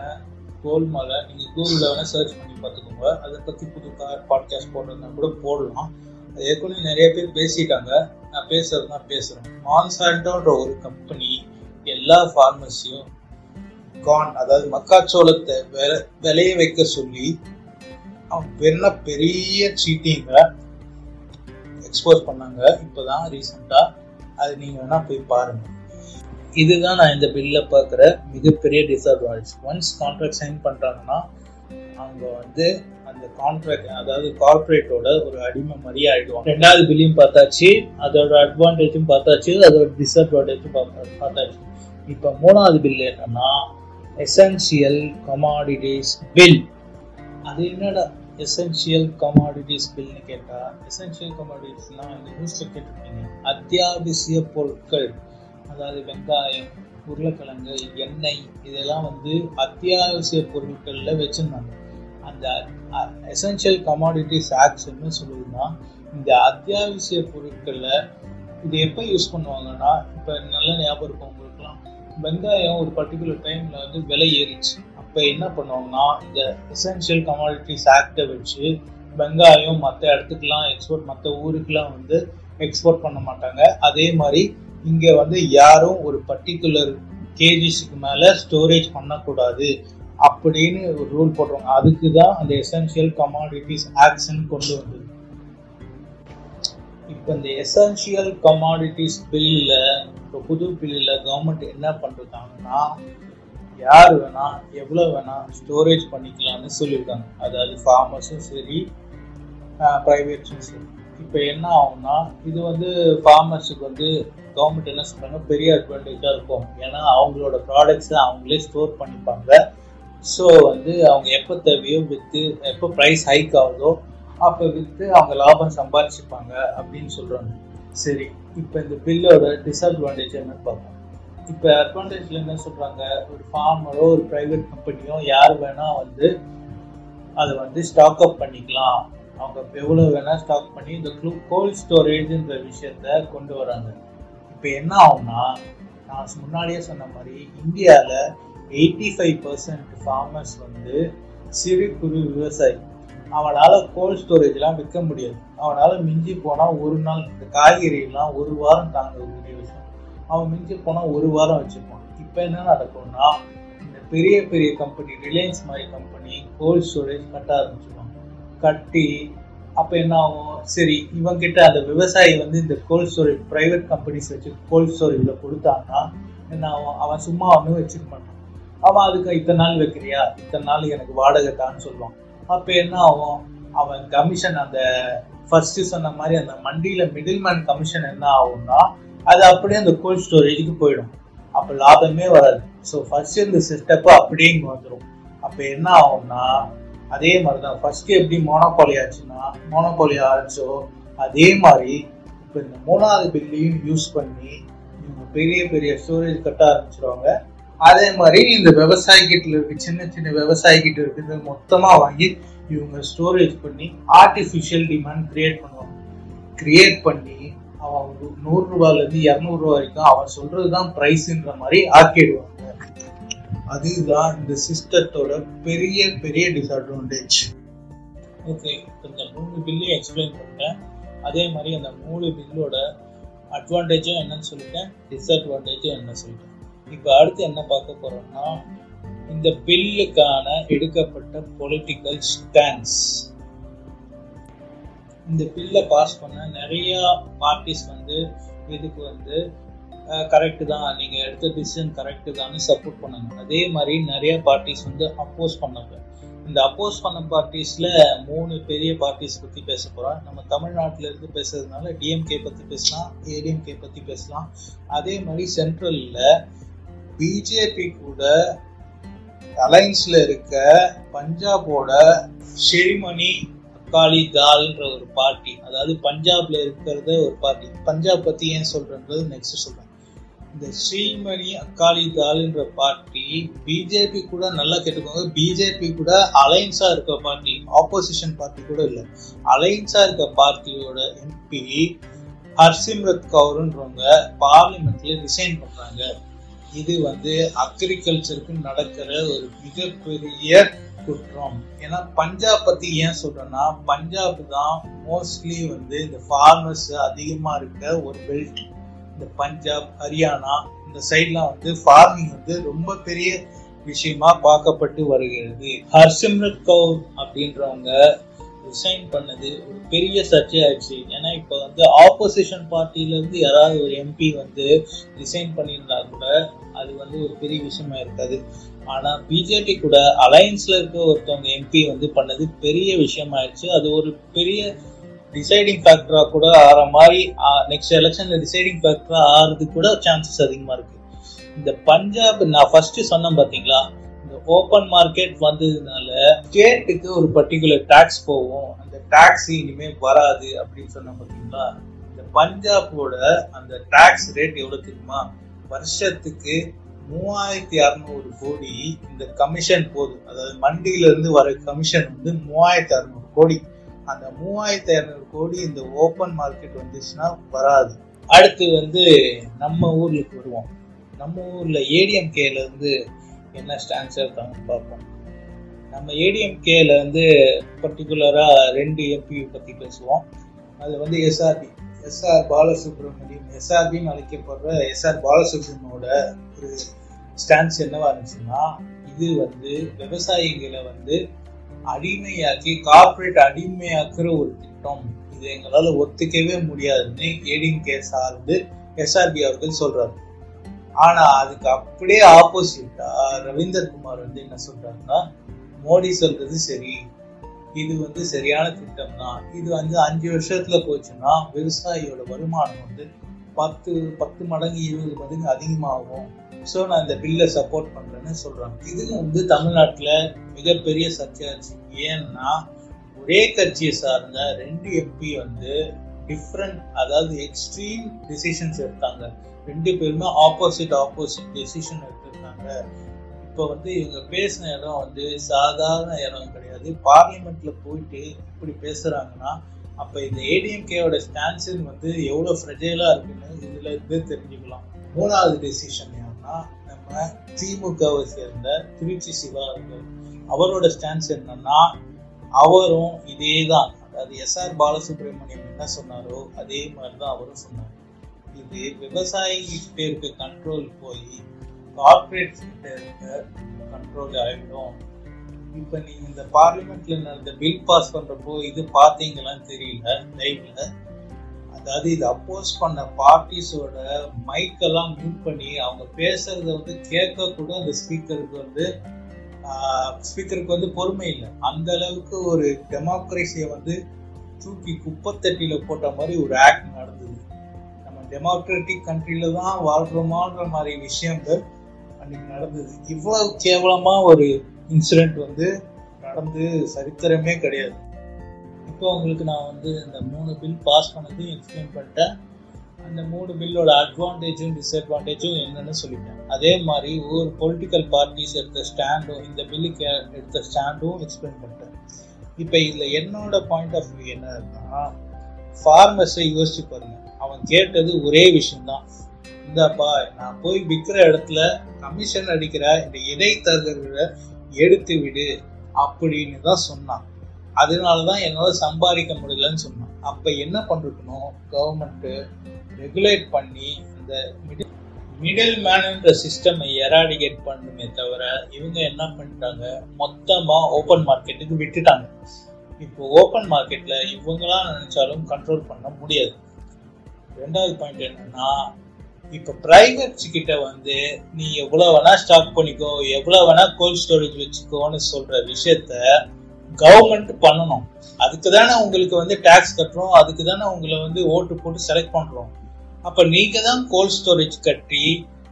கோல்மாலை, நீங்கள் கூகுளில் வேணால் சர்ச் பண்ணி பார்த்துக்கோங்க, அதை பற்றி புது கார் பாட்காஸ்ட் போடுறதுனா கூட போடலாம். அது ஏற்கனவே நிறைய பேர் பேசிட்டாங்க, நான் பேசுகிறதுனா பேசுகிறேன். மான்சாண்டோன்ற ஒரு கம்பெனி எல்லா ஃபார்மர்ஸையும் கார்ன், அதாவது மக்காச்சோளத்தை விளை விளைய வைக்க சொல்லி பெரிய பெரிய சீட்டிங்கை எக்ஸ்போஸ் பண்ணாங்க. இப்போ தான் ரீசெண்டாக அது நீங்கள் வேணால் போய் பாருங்கள். இதுதான் நான் இந்த பில்ல பார்க்குற மிகப்பெரிய டிஸ்அட்வான்டேஜ். ஒன்ஸ் கான்ட்ராக்ட் சைன் பண்ணுறாங்கன்னா அவங்க வந்து அந்த கான்ட்ராக்ட், அதாவது கார்பரேட்டோட ஒரு அடிமை மாதிரியே ஆகிடுவாங்க. ரெண்டாவது பில்லையும் பார்த்தாச்சு, அதோட அட்வான்டேஜும் பார்த்தாச்சு, அதோட டிஸ்அட்வான்டேஜும் பார்த்தாச்சு. இப்போ மூணாவது பில் என்னன்னா எசென்ஷியல் கமாடிட்டிஸ் பில். அது என்னடா எசென்ஷியல் கமாடிட்டிஸ் பில்னு கேட்டால், எசென்ஷியல் கமாடிட்டிஸ்னா இந்த நியூஸ்ல கேட்டிருக்கீங்க, அத்தியாவசிய பொருட்கள், அதாவது வெங்காயம், உருளைக்கிழங்கு, எண்ணெய், இதெல்லாம் வந்து அத்தியாவசிய பொருட்களில் வச்சுருந்தாங்க. அந்த எசென்ஷியல் கமாடிட்டிஸ் ஆக்ட் என்ன சொல்லுதுன்னா, இந்த அத்தியாவசிய பொருட்களில் இது எப்போ யூஸ் பண்ணுவாங்கன்னா, இப்போ நல்ல ஞாபகம் இருக்கும் உங்களுக்குலாம், வெங்காயம் ஒரு பர்டிகுலர் டைமில் வந்து விலை ஏறிச்சு. அப்போ என்ன பண்ணுவாங்கன்னா இந்த எசென்ஷியல் கமாடிட்டிஸ் ஆக்டை வச்சு வெங்காயம் மற்ற இடத்துக்குலாம் எக்ஸ்போர்ட், மற்ற ஊருக்குலாம் வந்து எக்ஸ்போர்ட் பண்ண மாட்டாங்க. அதே மாதிரி இங்கே வந்து யாரும் ஒரு பர்டிகுலர் கேஜிஸுக்கு மேலே ஸ்டோரேஜ் பண்ணக்கூடாது அப்படின்னு ஒரு ரூல் போடுறாங்க. அதுக்கு தான் அந்த எசென்ஷியல் கமாடிட்டிஸ் ஆக்ஷன் கொண்டு வந்தது. இப்போ இந்த எசென்ஷியல் கமாடிட்டிஸ் பில்லில், இப்போ புது பில்லில் கவர்மெண்ட் என்ன பண்ணுறாங்கன்னா, யார் வேணால் எவ்வளோ வேணால் ஸ்டோரேஜ் பண்ணிக்கலாம்னு சொல்லியிருக்காங்க. அதாவது ஃபார்மர்ஸும் சரி, ப்ரைவேட்ஸும் சரி. இப்போ என்ன ஆகும்னா, இது வந்து ஃபார்மர்ஸுக்கு வந்து கவர்மெண்ட் என்ன சொல்கிறாங்க, பெரிய அட்வான்டேஜாக இருக்கும். ஏன்னா அவங்களோட ப்ராடக்ட்ஸை அவங்களே ஸ்டோர் பண்ணிப்பாங்க. ஸோ வந்து அவங்க எப்போ தேவையோ விற்று, எப்போ ப்ரைஸ் ஹைக் ஆகுதோ அப்போ விற்று அவங்க லாபம் சம்பாதிச்சுப்பாங்க அப்படின்னு சொல்கிறாங்க. சரி, இப்போ இந்த பில்லோட டிஸ்அட்வான்டேஜ் என்னன்னு பார்ப்போம். இப்போ அட்வான்டேஜில் என்ன சொல்கிறாங்க, ஒரு ஃபார்மரோ ஒரு ப்ரைவேட் கம்பெனியோ யார் வேணால் வந்து அதை வந்து ஸ்டாக் அப் பண்ணிக்கலாம். அவங்க எவ்வளோ வேணால் ஸ்டாக் பண்ணி இந்த கோல்ட் ஸ்டோரேஜுன்ற விஷயத்த கொண்டு வராங்க. இப்போ என்ன ஆகும்னா, நான் முன்னாடியே சொன்ன மாதிரி இந்தியாவில் எயிட்டி ஃபைவ் பர்சன்ட் ஃபார்மர்ஸ் வந்து சிறு குறு விவசாயி. அவனால் கோல்ட் ஸ்டோரேஜ்லாம் விற்க முடியாது. அவனால் மிஞ்சி போனால் ஒரு நாள், இந்த காய்கறிலாம் ஒரு வாரம் தாங்கக்கூடிய விஷயம், அவன் மிஞ்சி போனால் ஒரு வாரம் வச்சுருப்பான். இப்போ என்ன நடக்கும்னா, இந்த பெரிய பெரிய கம்பெனி, ரிலையன்ஸ் மாதிரி கம்பெனி கோல்ட் ஸ்டோரேஜ் கட்ட ஆரம்பிச்சிருவாங்க. கட்டி அப்போ என்ன ஆகும், சரி இவங்கிட்ட அந்த விவசாயி வந்து இந்த கோல்ட் ஸ்டோரேஜ் ப்ரைவேட் கம்பெனிஸ் வச்சு கோல்ட் ஸ்டோரேஜில் கொடுத்தான்னா என்ன ஆகும், அவன் சும்மா அவனும் வச்சுக்க மாட்டான். அவன் அதுக்கு இத்தனை நாள் வைக்கிறியா, இத்தனை நாள் எனக்கு வாடகைத்தான்னு சொல்லுவான். அப்போ என்ன ஆகும், அவன் கமிஷன், அந்த ஃபர்ஸ்ட்டு சொன்ன மாதிரி அந்த மண்டியில் மிடில்மேன் கமிஷன் என்ன ஆகும்னா அது அப்படியே அந்த கோல்ட் ஸ்டோரேஜுக்கு போயிடும். அப்போ லாபமே வராது. ஸோ ஃபர்ஸ்ட்டு இந்த செட்டப்பு அப்படியே இங்கே வந்துடும். அப்போ என்ன ஆகும்னா, அதே மாதிரி தான் ஃபர்ஸ்ட்டு எப்படி மோனோபாலி ஆச்சுன்னா, மோனோபாலி ஆச்சோ அதே மாதிரி இப்போ இந்த மூணாவது பில்லையும் யூஸ் பண்ணி இவங்க பெரிய பெரிய ஸ்டோரேஜ் கட்ட ஆரம்பிச்சிருவாங்க. அதே மாதிரி இந்த விவசாயிக்கிட்ட இருக்கு, சின்ன சின்ன விவசாயிக்கிட்ட இருக்குது, மொத்தமாக வாங்கி இவங்க ஸ்டோரேஜ் பண்ணி ஆர்டிஃபிஷியல் டிமாண்ட் கிரியேட் பண்ணுவாங்க. கிரியேட் பண்ணி அவன் நூறுரூவாலேருந்து இரநூறுவா வரைக்கும் அவன் சொல்கிறது தான் ப்ரைஸுன்ற மாதிரி ஆக்கிடுவாங்க. அதுதான் இந்த சிஸ்டத்தோட பெரிய பெரிய டிஸ்அட்வான்டேஜ். ஓகே, இப்போ இந்த மூணு பில்லையும் எக்ஸ்பிளைன் பண்ணிட்டேன். அதே மாதிரி அந்த மூணு பில்லோட அட்வான்டேஜும் என்னன்னு சொல்லிட்டேன், டிஸ்அட்வான்டேஜும் என்ன சொல்லிட்டேன். இப்போ அடுத்து என்ன பார்க்க போகிறோம்னா, இந்த பில்லுக்கான எடுக்கப்பட்ட பொலிட்டிக்கல் ஸ்டாண்ட்ஸ். இந்த பில்லை பாஸ் பண்ண நிறையா பார்ட்டிஸ் வந்து இதுக்கு வந்து கரெக்டு தான், நீங்கள் எடுத்த டிசிஷன் கரெக்டு தான்னு சப்போர்ட் பண்ணாங்க. அதே மாதிரி நிறைய பார்ட்டிஸ் வந்து அப்போஸ் பண்ணாங்க. இந்த அப்போஸ் பண்ண பார்ட்டிஸில் மூணு பெரிய பார்ட்டிஸ் பற்றி பேச போகிறோம். நம்ம தமிழ்நாட்டில் இருந்து பேசுறதுனால டிஎம்கே பற்றி பேசலாம், ஏடிஎம்கே பற்றி பேசலாம். அதே மாதிரி சென்ட்ரலில் பிஜேபி கூட அலைன்ஸில் இருக்க பஞ்சாபோட ஷெரிமணி அகாலி தால்ன்ற ஒரு பார்ட்டி, அதாவது பஞ்சாப்ல இருக்கிறத ஒரு பார்ட்டி. பஞ்சாப் பத்தி ஏன் சொல்றேன்றது நெக்ஸ்ட் சொல்றேன். இந்த ஸ்ரீமணி அகாலி தால்ன்ற பார்ட்டி பிஜேபி கூட, நல்லா கேட்டுக்கோங்க, பிஜேபி கூட அலைன்ஸா இருக்க பார்ட்டி, ஆப்போசிஷன் பார்ட்டி கூட இல்லை, அலைன்ஸா இருக்க பார்ட்டியோட எம்பி ஹர்சிம்ரத் கவுருன்றவங்க பார்லிமெண்ட்ல ரிசைன் பண்றாங்க. இது வந்து அக்ரிகல்ச்சருக்கு நடக்கிற ஒரு மிகப்பெரிய குற்றம். ஏன்னா பஞ்சாப் பத்தி ஏன் சொல்றேன்னா, பஞ்சாப் தான் மோஸ்ட்லி வந்து இந்த ஃபார்மர்ஸ் அதிகமா இருக்க ஒரு பெல்ட். இந்த பஞ்சாப், ஹரியானா இந்த சைட்லாம் வந்து ஃபார்மிங் வந்து ரொம்ப பெரிய விஷயமா பார்க்கப்பட்டு வருகிறது. ஹர்சிம்ரத் கவுர் அப்படின்றவங்க ரிசைன் பண்ணது ஒரு பெரிய சர்ச்சையாயிடுச்சு. ஏன்னா இப்போ வந்து ஆப்போசிஷன் பார்ட்டிலேருந்து யாராவது ஒரு எம்பி வந்து ரிசைன் பண்ணியிருந்தா கூட அது வந்து ஒரு பெரிய விஷயமா இருக்காது. ஆனால் பிஜேபி கூட அலையன்ஸில் இருக்க ஒருத்தவங்க எம்பி வந்து பண்ணது பெரிய விஷயமாயிடுச்சு. அது ஒரு பெரிய டிசைடிங் ஃபேக்டராக கூட ஆகிற மாதிரி, நெக்ஸ்ட் எலெக்ஷனில் டிசைடிங் ஃபேக்டராக ஆகிறதுக்கு கூட சான்சஸ் அதிகமாக இருக்குது. இந்த பஞ்சாப், நான் ஃபர்ஸ்ட்டு சொன்னேன் பார்த்தீங்களா, ஓபன் மார்க்கெட் வந்ததுனால ஸ்டேட்டுக்கு ஒரு பர்டிகுலர் டாக்ஸ் போகும், அந்த டாக்ஸ் இனிமேல் வராது அப்படின்னு சொன்ன பார்த்தீங்களா. இந்த பஞ்சாபோட அந்த டாக்ஸ் ரேட் எவ்வளோ தெரியுமா? வருஷத்துக்கு மூவாயிரத்தி அறுநூறு கோடி இந்த கமிஷன் போதும். அதாவது மண்டியிலிருந்து வர கமிஷன் வந்து மூவாயிரத்தி அறுநூறு கோடி. அந்த மூவாயிரத்தி அறுநூறு கோடி இந்த ஓப்பன் மார்க்கெட் வந்துச்சுன்னா வராது. அடுத்து வந்து நம்ம ஊருக்கு வருவோம். நம்ம ஊரில் ஏடிஎம்கேல இருந்து என்ன ஸ்டான்ஸ் எடுத்தாங்கன்னு பார்ப்போம். நம்ம ஏடிஎம்கேல வந்து பர்டிகுலராக ரெண்டு எம்பி பற்றி பேசுவோம். அது வந்து எஸ்ஆர்பி, எஸ்ஆர் பாலசுப்ரமணியம், எஸ்ஆர்பின்னு அழைக்கப்படுற எஸ்ஆர் பாலசுப்ரமணியோட ஒரு ஸ்டான்ஸ் என்னவா இருந்துச்சுன்னா, இது வந்து விவசாயிகளை வந்து அடிமையாக்கி, கார்பரேட் அடிமையாக்குற ஒரு திட்டம், இது எங்களால் ஒத்துக்கவே முடியாதுன்னு ஏடிஎம்கே சார்ந்து எஸ்ஆர்பி அவர்கள் சொல்றாரு. ஆனா அதுக்கு அப்படியே ஆப்போசிட்டா ரவீந்தர் குமார் வந்து என்ன சொல்றாருன்னா, மோடி சொல்றது சரி, இது வந்து சரியான திட்டம் தான், இது வந்து அஞ்சு வருஷத்துல போச்சுன்னா விவசாயியோட வருமானம் வந்து பத்து பத்து மடங்கு இருபது மடங்கு அதிகமாகும், ஸோ நான் இந்த பில்லை சப்போர்ட் பண்றேன்னு சொல்றாங்க. இது வந்து தமிழ்நாட்டுல மிகப்பெரிய சர்ச்சையாச்சு. ஏன்னா ஒரே கட்சியை சார்ந்த ரெண்டு எம்பி வந்து டிஃப்ரெண்ட், அதாவது எக்ஸ்ட்ரீம் டிசிஷன்ஸ் எடுத்தாங்க. ரெண்டு பேருமே ஆப்போசிட் ஆப்போசிட் டெசிஷன் எடுத்திருக்காங்க. இப்போ வந்து இவங்க பேசின இடம் வந்து சாதாரண இடம் கிடையாது. பார்லிமெண்ட்ல போயிட்டு இப்படி பேசுறாங்கன்னா அப்போ இந்த ஏடிஎம்கேவோட ஸ்டான்ஸின் வந்து எவ்வளோ ஃப்ரெஜைலா இருக்குன்னு இதுல இருந்து தெரிஞ்சுக்கலாம். மூணாவது டெசிஷன் என்னன்னா, நம்ம திமுகவை சேர்ந்த திருச்சி சிவா அவர்கள், அவரோட ஸ்டான்ஸ் என்னன்னா, அவரும் இதே தான், அதாவது எஸ்ஆர் பாலசுப்ரமணியம் என்ன சொன்னாரோ அதே மாதிரி தான் அவரும் சொன்னார். இது விவசாயிகிட்ட இருக்க கண்ட்ரோல் போய் கார்பரேட் கிட்ட இருக்க கண்ட்ரோல் ஆகிடும். இப்போ நீங்கள் இந்த பார்லிமெண்ட்ல நடந்த பில் பாஸ் பண்ணுறப்போ இது பார்த்தீங்களான்னு தெரியல லைவ்ல, அதாவது இது அப்போஸ் பண்ண பார்ட்டிஸோட மைக்கெல்லாம் மியூட் பண்ணி அவங்க பேசுறத வந்து கேட்க கூட அந்த ஸ்பீக்கருக்கு வந்து ஸ்பீக்கருக்கு வந்து பொறுமை இல்லை. அந்த அளவுக்கு ஒரு டெமோக்ரஸியை வந்து தூக்கி குப்பைத்தட்டியில போட்ட மாதிரி ஒரு ஆக்ட் நடந்தது. டெமோக்ராட்டிக் கண்ட்ரியில தான் வாழ்றோமான்ற மாதிரி விஷயங்கள் அன்னைக்கு நடந்தது. இவ்வளவு கேவலமா ஒரு இன்சிடென்ட் வந்து நடந்து சரித்திரமே கிடையாது. இப்போ உங்களுக்கு நான் வந்து இந்த மூணு பில் பாஸ் பண்ணதையும் எக்ஸ்பிளைன் பண்ணிட்டேன். அந்த மூணு பில்லோட அட்வான்டேஜும் டிஸ்அட்வான்டேஜும் என்னன்னு சொல்லிட்டேன். அதே மாதிரி ஒவ்வொரு பொலிட்டிக்கல் பார்ட்டிஸ் எடுத்த ஸ்டாண்டும், இந்த பில்லுக்கு எடுத்த ஸ்டாண்டும் எக்ஸ்பிளைன் பண்ணிட்டேன். இப்போ இதுல என்னோட பாயிண்ட் ஆஃப் வியூ என்னன்னா, ஃபார்மர்ஸை யோசிச்சு பாருங்க, அவன் கேட்டது ஒரே விஷயம்தான், இந்தப்பா நான் போய் விற்கிற இடத்துல கமிஷன் அடிக்கிற இந்த இடைத்தரகர்களை எடுத்து விடு அப்படின்னு தான் சொன்னான். அதனால தான் என்னால் சம்பாதிக்க முடியலன்னு சொன்னான். அப்போ என்ன பண்ணிருக்கணும், கவர்மெண்ட்டு ரெகுலேட் பண்ணி இந்த மிடில் மிடில் மேனுன்ற சிஸ்டமை எராடிகேட் பண்ணுமே தவிர, இவங்க என்ன பண்ணிட்டாங்க, மொத்தமாக ஓப்பன் மார்க்கெட்டுக்கு விட்டுட்டாங்க. இப்போ ஓப்பன் மார்க்கெட்டில் இவங்களாம் நினச்சாலும் கண்ட்ரோல் பண்ண முடியாது. ரெண்டாவது பாயிண்ட் என்னன்னா, இப்போ பிரைவேட்ஸ் கிட்ட வந்து நீ எவ்வளோ வேணா ஸ்டாக் பண்ணிக்கோ, எவ்வளோ வேணா கோல்ட் ஸ்டோரேஜ் வச்சுக்கோன்னு சொல்ற விஷயத்த கவர்மெண்ட் பண்ணணும். அதுக்கு தானே உங்களுக்கு வந்து டேக்ஸ் கட்டுறோம், அதுக்கு தானே உங்களை வந்து ஓட்டு போட்டு செலக்ட் பண்றோம். அப்போ நீங்க தான் கோல்ட் ஸ்டோரேஜ் கட்டி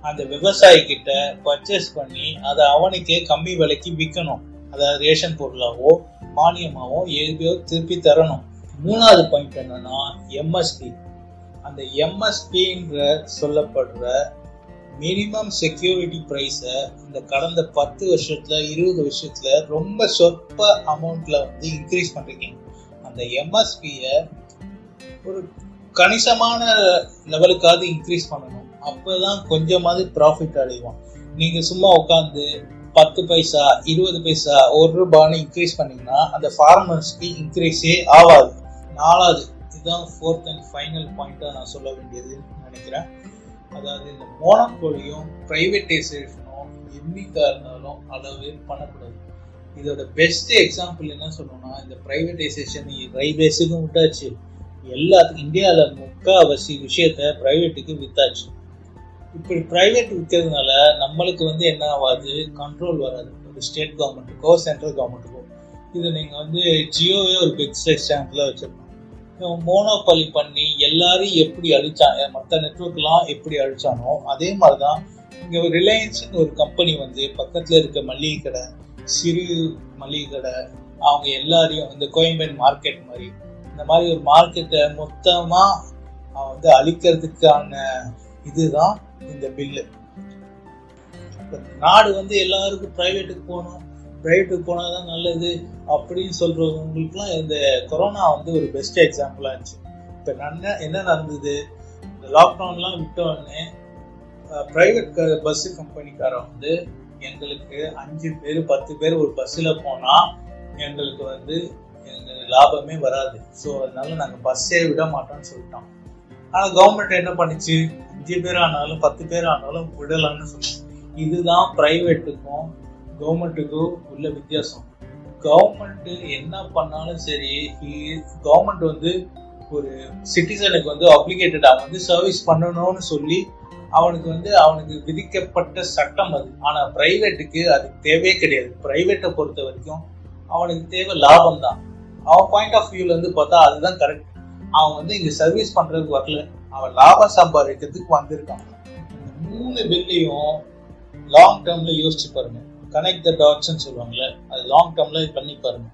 அந்த விவசாயிகிட்ட பர்ச்சேஸ் பண்ணி அதை அவனுக்கே கம்மி விலைக்கு விற்கணும், அதாவது ரேஷன் பொருளாவோ மானியமாகவும் எப்படியோ திருப்பி தரணும். மூணாவது பாயிண்ட் என்னன்னா எம்எஸ்பி. அந்த எம்எஸ்பின்ற சொல்லப்படுற மினிமம் செக்யூரிட்டி ப்ரைஸை இந்த கடந்த பத்து வருஷத்துல இருபது வருஷத்துல ரொம்ப சொற்ப அமௌண்ட்ல வந்து இன்க்ரீஸ் பண்ணிருக்கீங்க. அந்த எம்எஸ்பியை ஒரு கணிசமான லெவலுக்காவது இன்க்ரீஸ் பண்ணணும். அப்போதான் கொஞ்சமாவது ப்ராஃபிட் அடைவோம். நீங்க சும்மா உட்காந்து பத்து பைசா இருபது பைசா ஒரு ரூபான்னு இன்க்ரீஸ் பண்ணிங்கன்னா அந்த ஃபார்மர்ஸ்க்கு இன்க்ரீஸே ஆகாது. நாலாவது, இதுதான் ஃபோர்த் அண்ட் ஃபைனல் பாயிண்ட்டாக நான் சொல்ல வேண்டியதுன்னு நினைக்கிறேன். அதாவது இந்த மோனோபோலியும் ப்ரைவேட்டைசேஷனும் என்னைக்கா இருந்தாலும் அளவே பண்ணக்கூடாது. இதோட பெஸ்ட் எக்ஸாம்பிள் என்ன சொல்லணும்னா, இந்த ப்ரைவேட்டைசேஷன் ரயில்வேஸுக்கும் விட்டாச்சு, எல்லாத்துக்கும் இந்தியாவில் முக்கால்வாசி விஷயத்த ப்ரைவேட்டுக்கு வித்தாச்சு. இப்படி ப்ரைவேட் விற்கிறதுனால நம்மளுக்கு வந்து என்ன ஆகாது, கண்ட்ரோல் வராது ஒரு ஸ்டேட் கவர்மெண்ட்டுக்கோ சென்ட்ரல் கவர்மெண்ட்டுக்கோ. இது நீங்கள் வந்து ஜியோவே ஒரு பெஸ்ட் எக்ஸாம்பிளாக வச்சுருக்கோம். மோனோபாலி பண்ணி எல்லாரும் எப்படி அழிச்சாங்க, மற்ற நெட்வொர்க்லாம் எப்படி அழிச்சானோ அதே மாதிரி தான் இங்கே ரிலையன்ஸ்னு ஒரு கம்பெனி வந்து பக்கத்தில் இருக்க மளிகை கடை, சிறு மளிகை கடை, அவங்க எல்லாரையும் இந்த கோயம்பேடு மார்க்கெட் மாதிரி இந்த மாதிரி ஒரு மார்க்கெட்டை மொத்தமாக அவன் வந்து அழிக்கிறதுக்கான இதுதான் இந்த பில்லு. நாடு வந்து எல்லாருக்கும் பிரைவேட்டுக்கு போகணும், பிரைவேட்டுக்கு போனாதான் நல்லது அப்படின்னு சொல்றவங்களுக்குலாம் இந்த கொரோனா வந்து ஒரு பெஸ்ட் எக்ஸாம்பிளா இருந்துச்சு. இப்ப என்ன என்ன நடந்தது, இந்த லாக்டவுன்லாம் விட்டோடனே பிரைவேட் பஸ் கம்பெனிக்கார வந்து எங்களுக்கு அஞ்சு பேர் பத்து பேர் ஒரு பஸ்ல போனா எங்களுக்கு வந்து எங்களுக்கு லாபமே வராது, ஸோ அதனால நாங்க பஸ்ஸே விட மாட்டோம்னு சொல்லிட்டோம். ஆனா கவர்மெண்ட் என்ன பண்ணிச்சு, அஞ்சு பேர் ஆனாலும் பத்து பேர் ஆனாலும் விடலான்னு சொல்லுவோம். இதுதான் பிரைவேட்டுக்கும் கவர்மெண்ட்டுக்கும் உள்ள வித்தியாசம். கவர்மெண்ட்டு என்ன பண்ணாலும் சரி, கவர்மெண்ட் வந்து ஒரு சிட்டிசனுக்கு வந்து அப்ளிகேட்டடாக வந்து சர்வீஸ் பண்ணணும்னு சொல்லி அவனுக்கு வந்து அவனுக்கு விதிக்கப்பட்ட சட்டம் அது. ஆனால் பிரைவேட்டுக்கு அது தேவையே கிடையாது. பிரைவேட்டை பொறுத்த வரைக்கும் அவனுக்கு தேவை லாபம் தான். அவன் பாயிண்ட் ஆஃப் வியூவில் வந்து பார்த்தா அதுதான் கரெக்ட். அவன் வந்து இங்கே சர்வீஸ் பண்ணுறதுக்கு வரல, அவன் லாபம் சம்பாதிக்கிறதுக்கு வந்திருக்கான். மூணு பில்லையும் லாங் டேர்மில் யோசிச்சு பாருங்க, கனெக்ட் த டாட்ஸ்ன்னு சொல்லுவாங்கள்ல, அது லாங் டேர்மில் பண்ணி பாருங்க.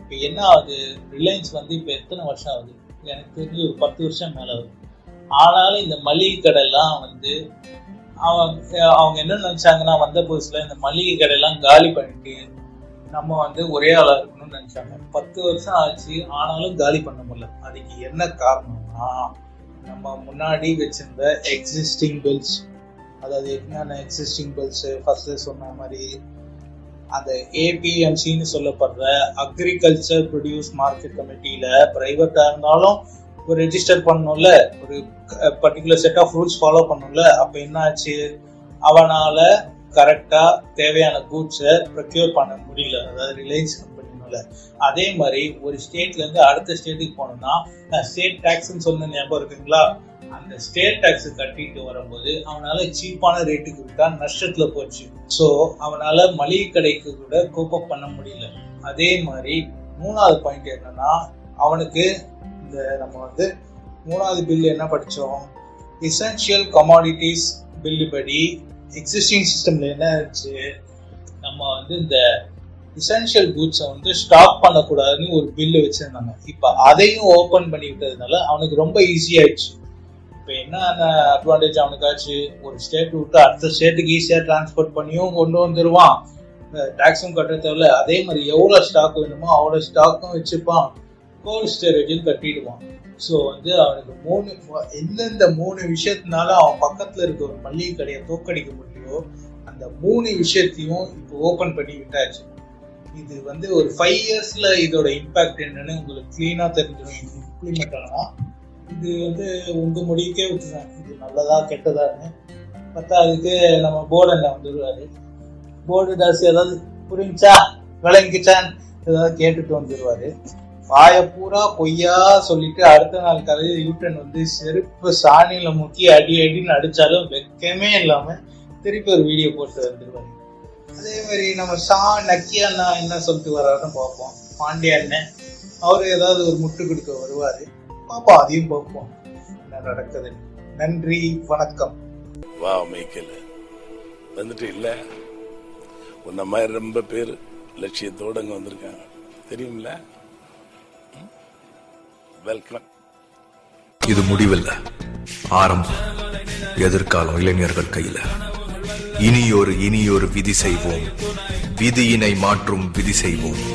இப்போ என்ன ஆகுது, ரிலையன்ஸ் வந்து இப்போ எத்தனை வருஷம் ஆகுது, எனக்கு தெரிஞ்சு ஒரு பத்து வருஷம் மேலே ஆகுது. ஆனாலும் இந்த மளிகை கடைலாம் வந்து அவன் அவங்க என்ன நினச்சாங்கன்னா, வந்த புதுசில் இந்த மளிகை கடையெல்லாம் காலி பண்ணிட்டு நம்ம வந்து ஒரே ஆளாக இருக்கணும்னு நினச்சாங்க. பத்து வருஷம் ஆச்சு ஆனாலும் காலி பண்ண முடியல. அதுக்கு என்ன காரணம்னா, நம்ம முன்னாடி வச்சிருந்த எக்ஸிஸ்டிங் பில்ஸ். அதாவது என்னென்ன எக்ஸிஸ்டிங் பில்ஸு, ஃபர்ஸ்ட் சொன்ன மாதிரி அந்த ஏபிஎம்சின்னு சொல்லப்படுற அக்ரிகல்ச்சர் ப்ரொடியூஸ் மார்க்கெட் கமிட்டியில் ப்ரைவேட்டாக இருந்தாலும் ஒரு ரெஜிஸ்டர் பண்ணணும்ல, ஒரு particular set of rules follow பண்ணணும்ல. அப்போ என்ன ஆச்சு, அவனால் கரெக்டாக தேவையான கூட்ஸை ப்ரொக்யூர் பண்ண முடியல, அதாவது ரிலையன்ஸ் கம்பெனினால. அதே மாதிரி ஒரு ஸ்டேட்லேருந்து அடுத்த ஸ்டேட்டுக்கு போனோம்னா ஸ்டேட் டேக்ஸ்ன்னு சொன்ன ஞாபகம் இருக்குங்களா, அந்த ஸ்டேட் டேக்ஸ் கட்டிட்டு வரும்போது அவனால் சீப்பான ரேட்டுக்கு விட்டா நஷ்டத்தில் போச்சு. ஸோ அவனால் மளிகை கடைக்கு கூட கோப்பப் பண்ண முடியல. அதே மாதிரி மூணாவது பாயிண்ட் என்னன்னா, அவனுக்கு இந்த நம்ம வந்து மூணாவது பில்லு என்ன படித்தோம், எசென்ஷியல் கமாடிட்டிஸ் பில்லு படி எக்ஸிஸ்டிங் சிஸ்டமில் என்ன ஆச்சு, நம்ம வந்து இந்த எசென்ஷியல் கூட்ஸை வந்து ஸ்டாக் பண்ணக்கூடாதுன்னு ஒரு பில்லு வச்சுருந்தாங்க. இப்போ அதையும் ஓப்பன் பண்ணி விட்டதுனால அவனுக்கு ரொம்ப ஈஸியாகிடுச்சு. இப்போ என்னென்ன அட்வான்டேஜ் அவனுக்காச்சு, ஒரு ஸ்டேட் விட்டு அடுத்த ஸ்டேட்டுக்கு ஈஸியாக டிரான்ஸ்போர்ட் பண்ணியும் கொண்டு வந்துடுவான், டேக்ஸும் கட்ட தேவையில்ல. அதே மாதிரி எவ்வளோ ஸ்டாக் வேணுமோ அவ்வளோ ஸ்டாக்கும் வச்சுப்பான், கோல்ட் ஸ்டோரேஜும் கட்டிடுவான். ஸோ வந்து அவனுக்கு மூணு எந்தெந்த மூணு விஷயத்தினால அவன் பக்கத்தில் இருக்க ஒரு மளிகை கடையை தோக்கடிக்க முடியுமோ அந்த மூணு விஷயத்தையும் இப்போ ஓப்பன் பண்ணி விட்டாச்சு. இது வந்து ஒரு ஃபைவ் இயர்ஸ்ல இதோட இம்பாக்ட் என்னன்னு உங்களுக்கு கிளீனாக தெரிஞ்சிடும். இது இம்ப்ளிமெண்ட் ஆனால் இது வந்து உங்கள் முடிவுக்கே விட்டுருவாங்க, இது நல்லதா கெட்டதான்னு. பார்த்தா அதுக்கு நம்ம போர்டு என்ன வந்துடுவாரு, போர்டு டாஸ் ஏதாவது புரிஞ்சா விளங்கிச்சான்னு ஏதாவது கேட்டுட்டு வந்துடுவாரு. வாய பூரா பொய்யா சொல்லிட்டு அடுத்த நாள் காலையில் யூட்டன் வந்து செருப்பு சாணியில் முக்கி அடி அடின்னு அடித்தாலும் வெக்கமே இல்லாமல் திருப்பி ஒரு வீடியோ போட்டு வந்துடுவாங்க. அதே மாதிரி நம்ம சா நக்கி அண்ணா என்ன சொல்லிட்டு வர்றாருன்னு பார்ப்போம். பாண்டிய அண்ணன் அவர் ஏதாவது ஒரு முட்டு கொடுக்க வருவார், பார்ப்போம், அதையும் பார்ப்போம் என்ன நடக்குது. நன்றி, வணக்கம். வா மேய்க்கல வந்துட்டு இல்லை, உன்ன மாதிரி ரொம்ப பேர் லட்சியத்தோடு அங்கே வந்திருக்காங்க. தெரியும்ல. வெல்கம். இது முடிவில்லை, ஆரம்பம். எதிர்காலம் இளைஞர்கள் கையில. இனியொரு இனியொரு விதி செய்வோம், விதியினை மாற்றும் விதி செய்வோம்.